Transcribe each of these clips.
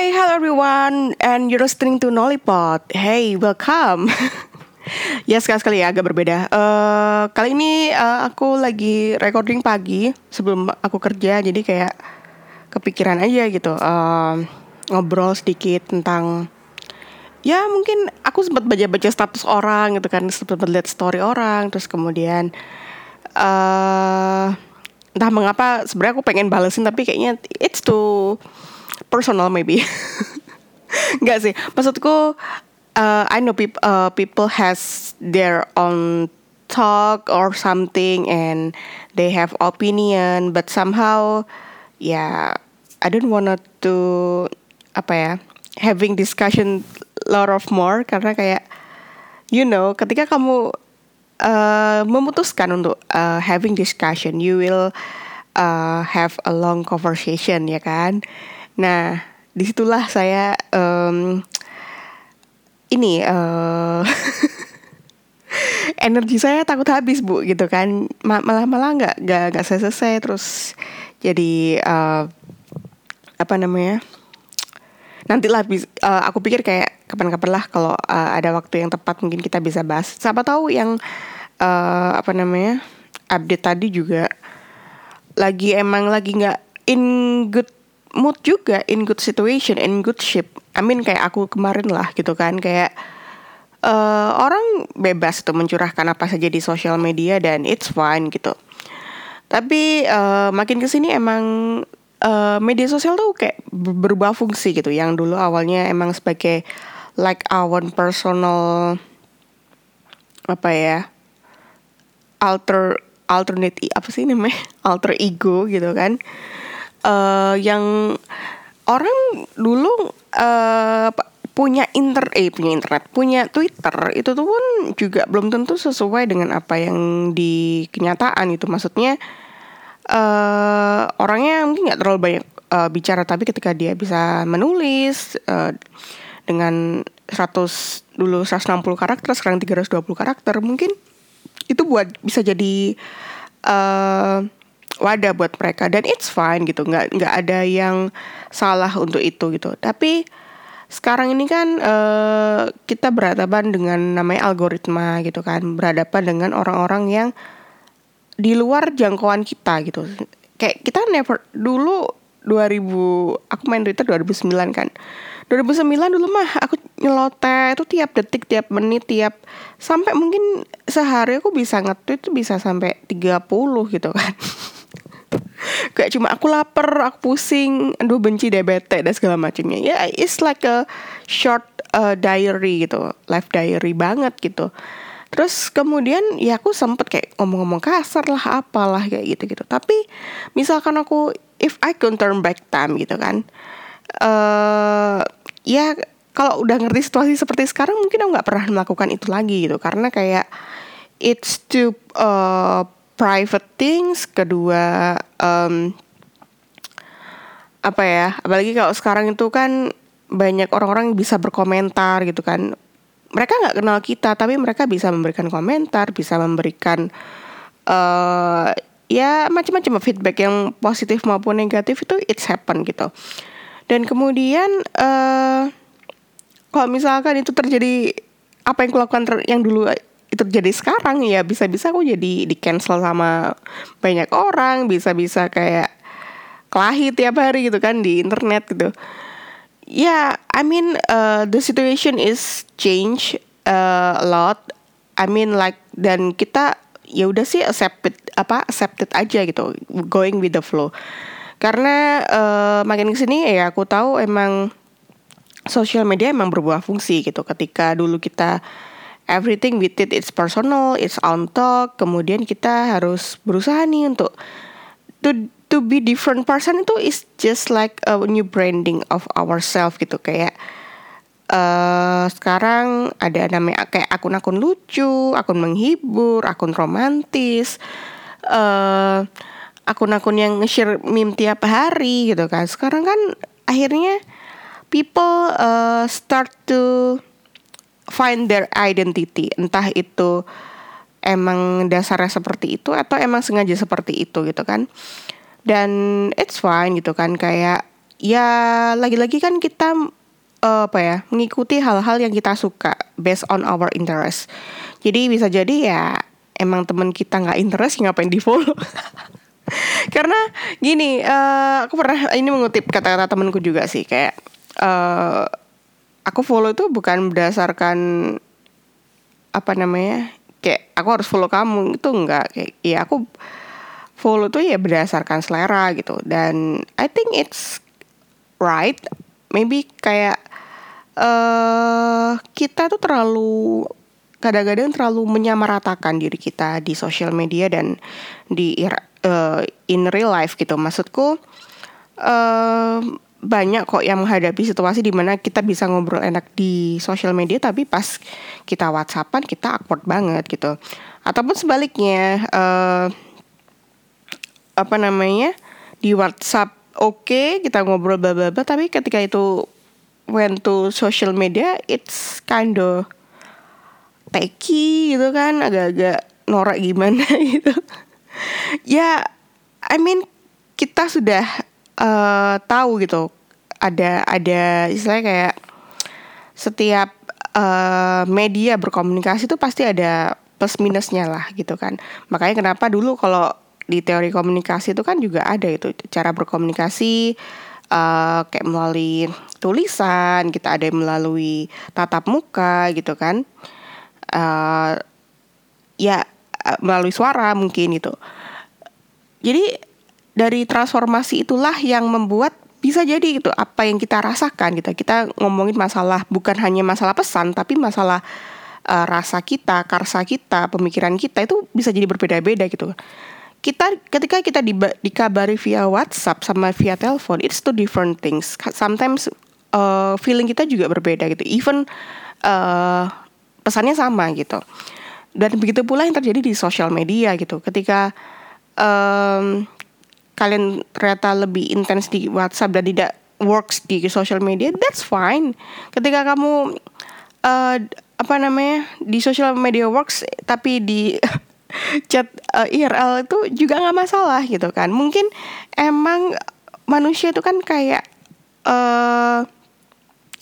Hi, hello everyone, and you're listening to Nollipot. Hey, welcome. Ya, sekali-sekali ya, agak berbeda. Kali ini aku lagi recording pagi sebelum aku kerja, jadi kayak kepikiran aja gitu. Ngobrol sedikit tentang, ya mungkin aku sempat baca-baca status orang gitu kan, sempat lihat story orang, terus kemudian entah mengapa sebenarnya aku pengen balesin, tapi kayaknya it's too personal maybe. Enggak sih, maksudku I know people has their own talk or something and they have opinion, but somehow yeah, I don't wanna to having discussion lot of more, karena kayak ketika kamu memutuskan untuk having discussion, you will have a long conversation, ya kan? Nah, disitulah saya energi saya takut habis, Bu, gitu kan. Malah nggak selesai, terus jadi nantilah aku pikir kayak kapan-kapan lah kalau ada waktu yang tepat mungkin kita bisa bahas. Siapa tahu yang update tadi juga emang lagi nggak in good mood juga, in good situation, in good shape. I mean kayak aku kemarin lah gitu kan, kayak orang bebas tuh mencurahkan apa saja di sosial media dan it's fine gitu. Tapi makin kesini emang media sosial tuh kayak berubah fungsi gitu. Yang dulu awalnya emang sebagai like our personal alter ego gitu kan. Yang orang dulu punya internet, punya Twitter, itu tuh pun juga belum tentu sesuai dengan apa yang di kenyataan itu. Maksudnya orangnya mungkin nggak terlalu banyak bicara, tapi ketika dia bisa menulis dengan 160 karakter, sekarang 320 karakter, mungkin itu bisa jadi wadah buat mereka, dan it's fine gitu, nggak ada yang salah untuk itu gitu. Tapi sekarang ini kan kita berhadapan dengan namanya algoritma gitu kan, berhadapan dengan orang-orang yang di luar jangkauan kita gitu. Kayak kita dulu 2000, aku main Twitter 2009 kan. 2009 dulu mah aku nyeloteh itu tiap detik, tiap menit, tiap sampai mungkin sehari aku bisa nge-tweet itu bisa sampai 30 gitu kan. Kayak cuma aku lapar, aku pusing, aduh benci deh, bete dan segala macamnya. Ya it's like a short diary gitu, life diary banget gitu. Terus kemudian ya aku sempet kayak ngomong-ngomong kasar lah, apalah kayak gitu-gitu. Tapi misalkan aku, if I can turn back time gitu kan, ya kalau udah ngerti situasi seperti sekarang mungkin aku gak pernah melakukan itu lagi gitu. Karena kayak it's too private things. Kedua apalagi kalau sekarang itu kan banyak orang-orang yang bisa berkomentar gitu kan. Mereka nggak kenal kita, tapi mereka bisa memberikan komentar, bisa memberikan ya macam-macam feedback yang positif maupun negatif, itu it's happen gitu. Dan kemudian kalau misalkan itu terjadi, apa yang kulakukan yang dulu itu terjadi sekarang, ya bisa-bisa aku jadi di cancel sama banyak orang, bisa-bisa kayak kelahi tiap hari gitu kan di internet gitu. Yeah, I mean the situation is change a lot. I mean like, dan kita ya udah sih accepted aja gitu, going with the flow. Karena makin kesini ya aku tahu emang social media emang berbuah fungsi gitu. Ketika dulu kita everything with it's personal, it's on talk. Kemudian kita harus berusaha nih untuk to be different person, itu is just like a new branding of ourselves gitu. Kayak sekarang ada namanya kayak akun-akun lucu, akun menghibur, akun romantis, akun-akun yang nge-share meme tiap hari gitu kan. Sekarang kan akhirnya people start to find their identity, entah itu emang dasarnya seperti itu atau emang sengaja seperti itu gitu kan. Dan it's fine gitu kan, kayak ya lagi-lagi kan kita mengikuti hal-hal yang kita suka based on our interest. Jadi bisa jadi ya emang teman kita nggak interest, ngapain di follow? Karena gini, aku pernah ini mengutip kata-kata temanku juga sih, kayak aku follow itu bukan berdasarkan kayak aku harus follow kamu, itu enggak, kayak ya aku follow tuh ya berdasarkan selera gitu. Dan I think it's right. Maybe kayak kita tuh terlalu kadang-kadang terlalu menyamaratakan diri kita di social media dan di in real life gitu. Maksudku banyak kok yang menghadapi situasi di mana kita bisa ngobrol enak di social media, tapi pas kita WhatsAppan kita awkward banget gitu. Ataupun sebaliknya, di WhatsApp oke, kita ngobrol baba-baba, tapi ketika itu went to social media it's kind of tacky gitu kan, agak-agak norak gimana gitu. Ya, kita sudah tahu gitu, ada istilahnya kayak setiap media berkomunikasi itu pasti ada plus minusnya lah gitu kan. Makanya kenapa dulu kalau di teori komunikasi itu kan juga ada itu cara berkomunikasi kayak melalui tulisan, kita ada yang melalui tatap muka gitu kan, melalui suara mungkin gitu. Jadi dari transformasi itulah yang membuat bisa jadi gitu apa yang kita rasakan gitu. Kita ngomongin masalah bukan hanya masalah pesan, tapi masalah rasa kita, karsa kita, pemikiran kita itu bisa jadi berbeda-beda gitu. Kita ketika kita dikabari via WhatsApp sama via telepon, it's two different things. Sometimes feeling kita juga berbeda gitu. Even pesannya sama gitu. Dan begitu pula yang terjadi di social media gitu. Ketika kalian ternyata lebih intens di WhatsApp dan tidak works di social media, that's fine. Ketika kamu di social media works tapi di chat IRL itu juga gak masalah gitu kan. Mungkin emang manusia itu kan kayak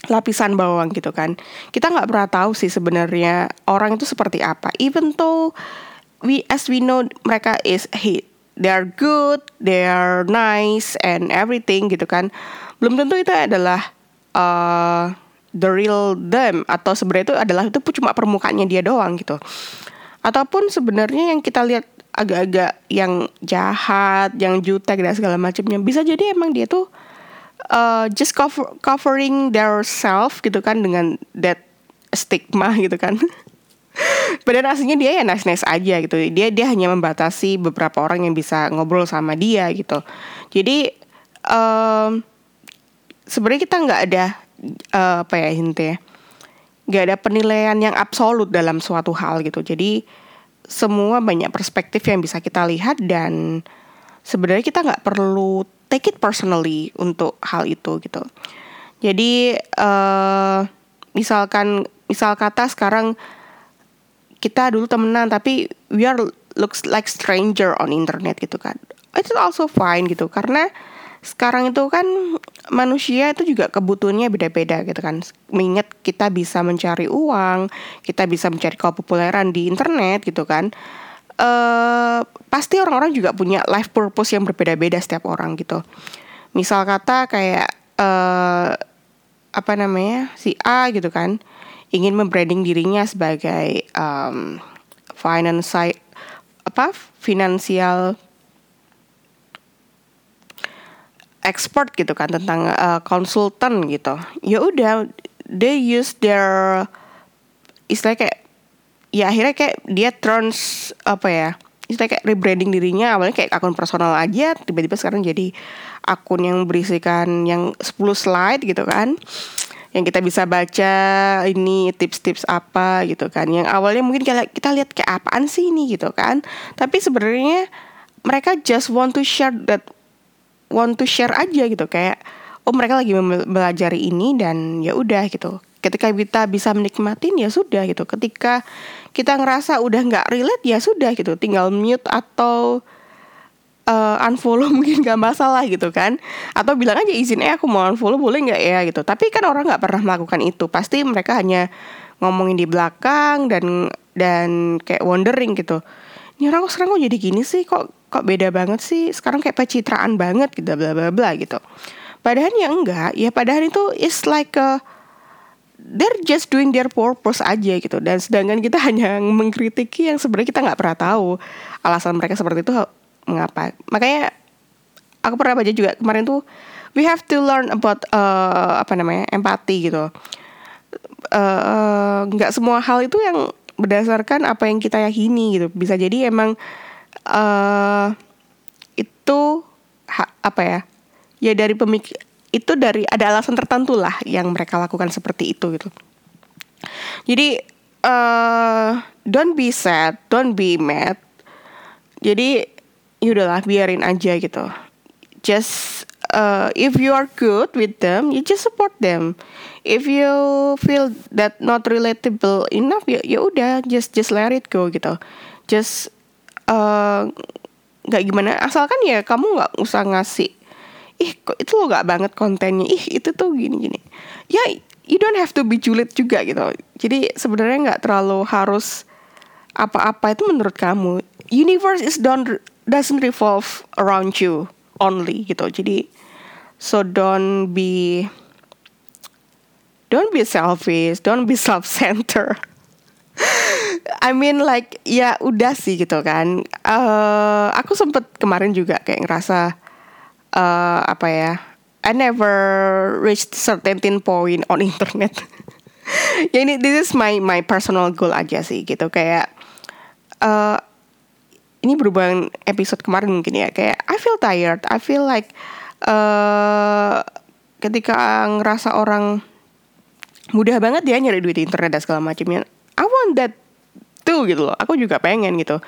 lapisan bawang gitu kan. Kita gak pernah tahu sih sebenarnya orang itu seperti apa. Even though we know mereka they are good, they are nice and everything gitu kan, belum tentu itu adalah the real them. Atau sebenarnya itu adalah itu cuma permukaannya dia doang gitu. Ataupun sebenarnya yang kita lihat agak-agak yang jahat, yang jutek dan segala macamnya, bisa jadi emang dia tuh just covering their self gitu kan dengan that stigma gitu kan. Padahal aslinya dia ya nice-nice aja gitu. Dia hanya membatasi beberapa orang yang bisa ngobrol sama dia gitu. Jadi sebenarnya kita nggak ada intinya. Gak ada penilaian yang absolut dalam suatu hal gitu. Jadi semua banyak perspektif yang bisa kita lihat. Dan sebenarnya kita gak perlu take it personally untuk hal itu gitu. Jadi misal kata sekarang kita dulu temenan, tapi we are looks like stranger on internet gitu kan, it's also fine gitu. Karena sekarang itu kan manusia itu juga kebutuhannya beda-beda gitu kan. Mengingat kita bisa mencari uang, kita bisa mencari kepopuleran di internet gitu kan. Pasti orang-orang juga punya life purpose yang berbeda-beda setiap orang gitu. Misal kata kayak si A gitu kan, ingin membranding dirinya sebagai finansial expert gitu kan, tentang konsultan gitu. Ya udah, they use their istilahnya kayak ya akhirnya kayak dia turns istilahnya kayak rebranding dirinya. Awalnya kayak akun personal aja, tiba-tiba sekarang jadi akun yang berisikan yang 10 slide gitu kan, yang kita bisa baca ini tips-tips apa gitu kan. Yang awalnya mungkin kita lihat kayak apaan sih ini gitu kan, tapi sebenarnya mereka just want to share aja gitu, kayak oh mereka lagi mempelajari ini dan ya udah gitu. Ketika kita bisa menikmatin ya sudah gitu. Ketika kita ngerasa udah nggak relate ya sudah gitu, tinggal mute atau unfollow mungkin gak masalah gitu kan. Atau bilang aja izin, aku mau unfollow boleh gak ya gitu. Tapi kan orang gak pernah melakukan itu. Pasti mereka hanya ngomongin di belakang dan kayak wondering gitu. Ini orang kok sekarang kok jadi gini sih, kok beda banget sih, sekarang kayak pencitraan banget gitu, bla bla bla gitu. Padahal ya enggak, ya padahal itu is like a, they're just doing their purpose aja gitu. Dan sedangkan kita hanya mengkritiki yang sebenarnya kita gak pernah tahu alasan mereka seperti itu mengapa. Makanya aku pernah baca juga kemarin tuh, we have to learn about empati gitu. Gak semua hal itu yang berdasarkan apa yang kita yakini gitu. Bisa jadi emang itu dari ada alasan tertentu lah yang mereka lakukan seperti itu gitu. Jadi don't be sad, don't be mad. Jadi yaudahlah, biarin aja gitu. Just if you are good with them, you just support them. If you feel that not relatable enough, ya udah, just let it go gitu. Just nggak gimana, asalkan ya kamu nggak usah ngasih, ih itu lo nggak banget kontennya, ih itu tuh gini-gini. Ya you don't have to be julid juga gitu. Jadi sebenarnya nggak terlalu harus apa-apa itu menurut kamu. Universe is doesn't revolve around you only gitu. Jadi so don't be selfish, don't be self-centered. I mean like ya udah sih gitu kan. Aku sempet kemarin juga kayak ngerasa I never reached certain point on internet. Ya ini this is my personal goal aja sih gitu, kayak ini berhubungan episode kemarin mungkin ya, kayak I feel tired, I feel like ketika ngerasa orang mudah banget dia nyari duit di internet dan segala macamnya, I want that too gitu loh, aku juga pengen gitu.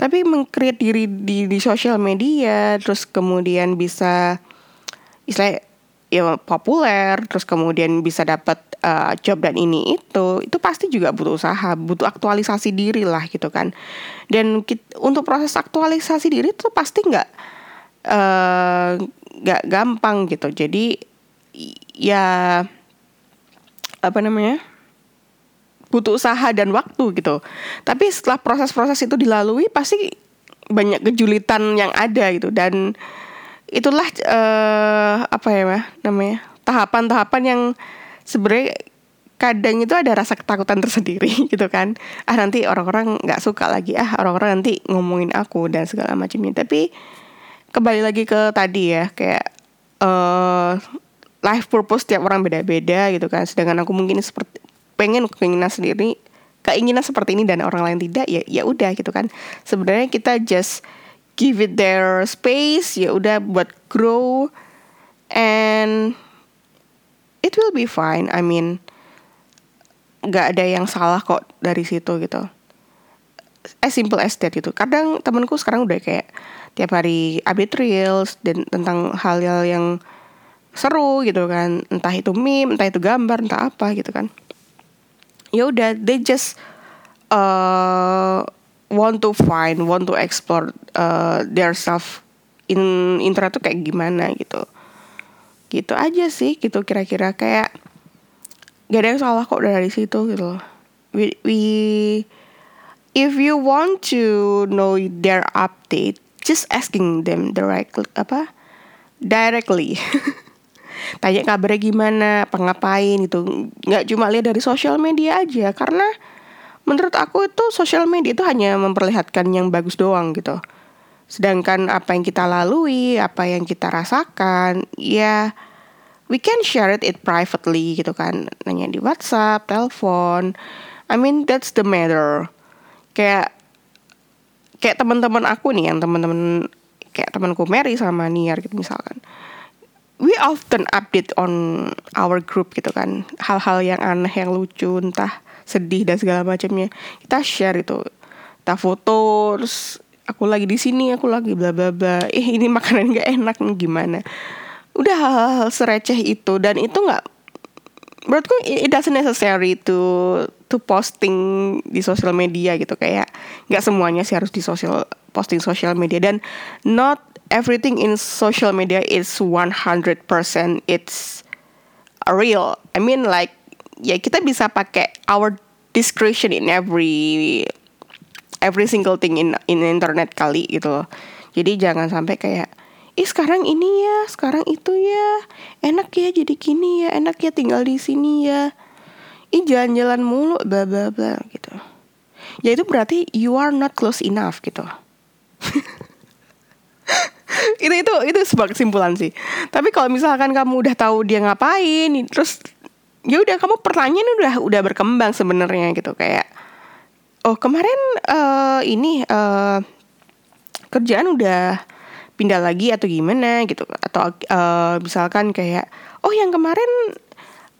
Tapi meng-create diri di sosial media, terus kemudian bisa istilahnya ya populer, terus kemudian bisa dapat job dan ini itu pasti juga butuh usaha, butuh aktualisasi diri lah gitu kan. Dan untuk proses aktualisasi diri itu pasti nggak gampang gitu. Jadi ya butuh usaha dan waktu gitu. Tapi setelah proses-proses itu dilalui, pasti banyak kejulitan yang ada gitu. Dan itulah tahapan-tahapan yang sebenarnya kadang itu ada rasa ketakutan tersendiri gitu kan. Nanti orang-orang nggak suka lagi, orang-orang nanti ngomongin aku dan segala macamnya. Tapi kembali lagi ke tadi ya, kayak life purpose tiap orang beda-beda gitu kan. Sedangkan aku mungkin seperti pengen keinginan seperti ini dan orang lain tidak, ya udah gitu kan. Sebenarnya kita just give it their space, ya udah, buat grow and it will be fine. I mean nggak ada yang salah kok dari situ gitu, as simple as that gitu. Kadang temanku sekarang udah kayak tiap hari update reels dan tentang hal-hal yang seru gitu kan, entah itu meme, entah itu gambar, entah apa gitu kan. Ya udah, they just want to explore their self in internet tuh kayak gimana gitu. Gitu aja sih gitu, kira-kira kayak gak ada yang salah kok dari situ gitu loh. We if you want to know their update, just asking them directly. Tanya kabarnya gimana, apa ngapain gitu. Nggak cuma lihat dari sosial media aja, karena menurut aku itu sosial media itu hanya memperlihatkan yang bagus doang gitu. Sedangkan apa yang kita lalui, apa yang kita rasakan, ya we can share it privately gitu kan. Nanya di WhatsApp, telepon. I mean that's the matter. Kayak teman-teman aku nih, yang teman-teman kayak temanku Mary sama Niar gitu misalkan. We often update on our group gitu kan, hal-hal yang aneh, yang lucu, entah sedih dan segala macamnya. Kita share itu, entah foto, terus aku lagi di sini, aku lagi bla bla bla. Ini makanan nggak enak nih gimana? Udah hal-hal sereceh itu, dan itu nggak, menurutku it doesn't necessary to posting di sosial media gitu. Kayak nggak semuanya sih harus posting sosial media, dan not everything in social media is 100% it's real. I mean like ya kita bisa pakai our discretion in every single thing in internet kali gitu loh. Jadi jangan sampai kayak sekarang ini ya, sekarang itu ya, enak ya jadi gini ya, enak ya tinggal di sini ya, jalan-jalan mulu, bla bla bla gitu. Ya itu berarti you are not close enough gitu. itu sebuah kesimpulan sih. Tapi kalau misalkan kamu udah tahu dia ngapain, terus ya udah kamu pertanyaan udah berkembang sebenarnya gitu kayak, oh kemarin kerjaan udah pindah lagi atau gimana gitu, atau misalkan kayak oh yang kemarin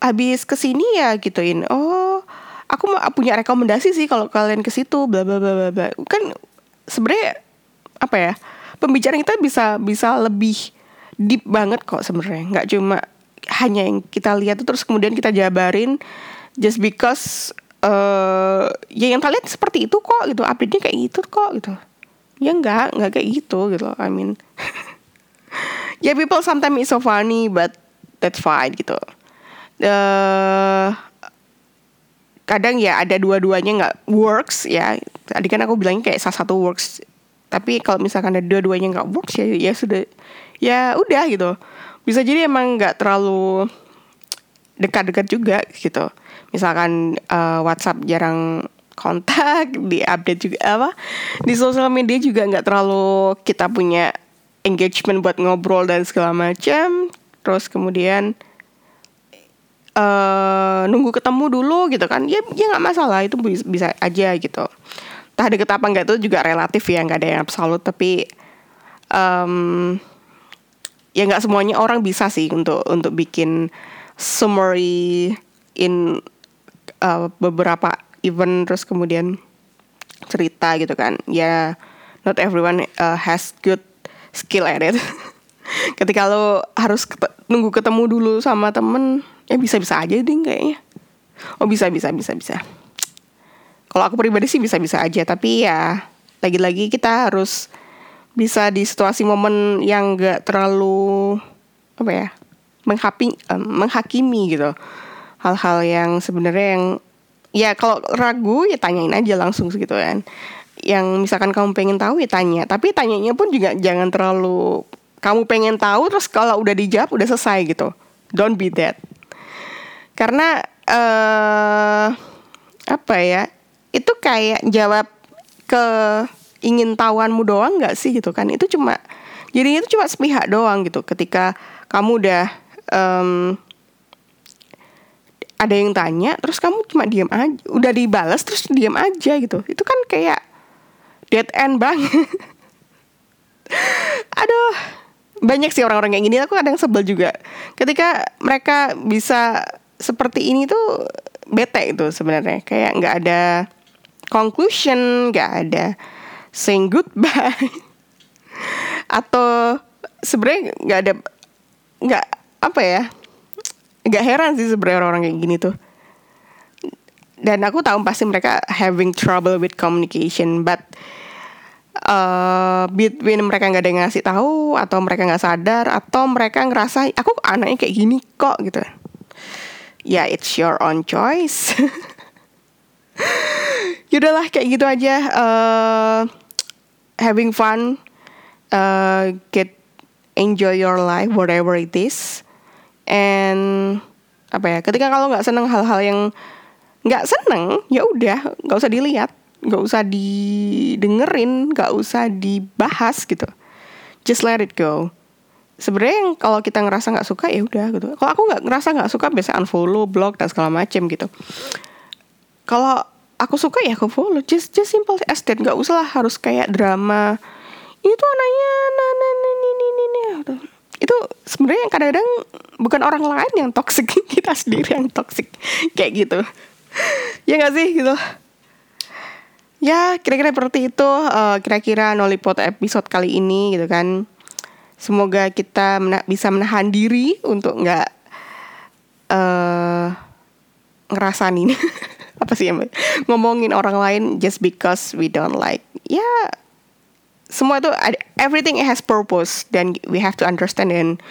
habis kesini ya gituin, oh aku punya rekomendasi sih kalau kalian ke situ bla bla bla bla. Kan sebenarnya apa ya, pembicaraan kita bisa lebih deep banget kok sebenarnya, nggak cuma hanya yang kita lihat tuh terus kemudian kita jabarin just because ya yang kalian seperti itu kok gitu, update-nya kayak gitu kok gitu. Ya enggak kayak gitu I mean. Yeah, people sometimes it's so funny but that's fine gitu. Kadang ya ada dua-duanya enggak works ya. Tadi kan aku bilangnya kayak salah satu works. Tapi kalau misalkan ada dua-duanya enggak works ya sudah. Ya udah gitu. Bisa jadi emang enggak terlalu dekat-dekat juga gitu. Misalkan WhatsApp jarang kontak, di update juga di sosial media juga nggak terlalu kita punya engagement buat ngobrol dan segala macam, terus kemudian nunggu ketemu dulu gitu kan, ya nggak masalah, itu bisa aja gitu. Entah deket apa nggak itu juga relatif ya, nggak ada yang absolut, tapi ya nggak semuanya orang bisa sih untuk bikin summary in beberapa event terus kemudian cerita gitu kan. Ya not everyone has good skill at it. Ketika lo harus nunggu ketemu dulu sama temen, ya bisa-bisa aja deh kayaknya. Oh bisa. Kalau aku pribadi sih bisa-bisa aja, tapi ya lagi-lagi kita harus bisa di situasi momen yang gak terlalu menghakimi gitu. Hal-hal yang sebenarnya yang ya kalau ragu ya tanyain aja langsung gitu kan. Yang misalkan kamu pengen tahu ya tanya. Tapi tanyanya pun juga jangan terlalu kamu pengen tahu terus kalau udah dijawab udah selesai gitu. Don't be that. Karena itu kayak jawab ke ingin tahuanmu doang gak sih gitu kan. Itu cuma jadinya itu cuma sepihak doang gitu. Ketika kamu udah ada yang tanya, terus kamu cuma diam aja, udah dibalas terus diam aja gitu. Itu kan kayak dead end banget. Aduh, banyak sih orang-orang kayak gini. Aku kadang sebel juga. Ketika mereka bisa seperti ini tuh bete itu sebenarnya. Kayak nggak ada conclusion, nggak ada saying goodbye, atau sebenarnya nggak heran sih sebenarnya orang kayak gini tuh. Dan aku tahu pasti mereka having trouble with communication, but between mereka nggak ada yang ngasih tahu, atau mereka nggak sadar, atau mereka ngerasa aku anaknya kayak gini kok gitu. Ya, it's your own choice. Yaudahlah kayak gitu aja. Having fun, enjoy your life, whatever it is. And ketika kalau nggak seneng hal-hal yang nggak seneng, ya udah nggak usah dilihat, nggak usah didengerin, nggak usah dibahas gitu. Just let it go. Sebenarnya kalau kita ngerasa nggak suka ya udah gitu. Kalau aku nggak ngerasa nggak suka biasa unfollow, block dan segala macem gitu. Kalau aku suka ya aku follow. Just simple as that. Nggak usah harus kayak drama. Ini tuh anaknya, gitu. Itu sebenarnya kadang-kadang bukan orang lain yang toksik, kita sendiri yang toksik kayak gitu. Ya nggak sih gitu. Ya kira-kira seperti itu. Kira-kira Nollipot episode kali ini gitu kan. Semoga kita bisa menahan diri untuk nggak ngerasain ngomongin orang lain just because we don't like. Ya semua itu, everything has purpose, dan we have to understand, dan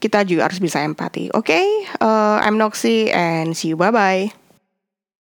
kita juga harus bisa empati. Oke, I'm Noxy and see you, bye-bye.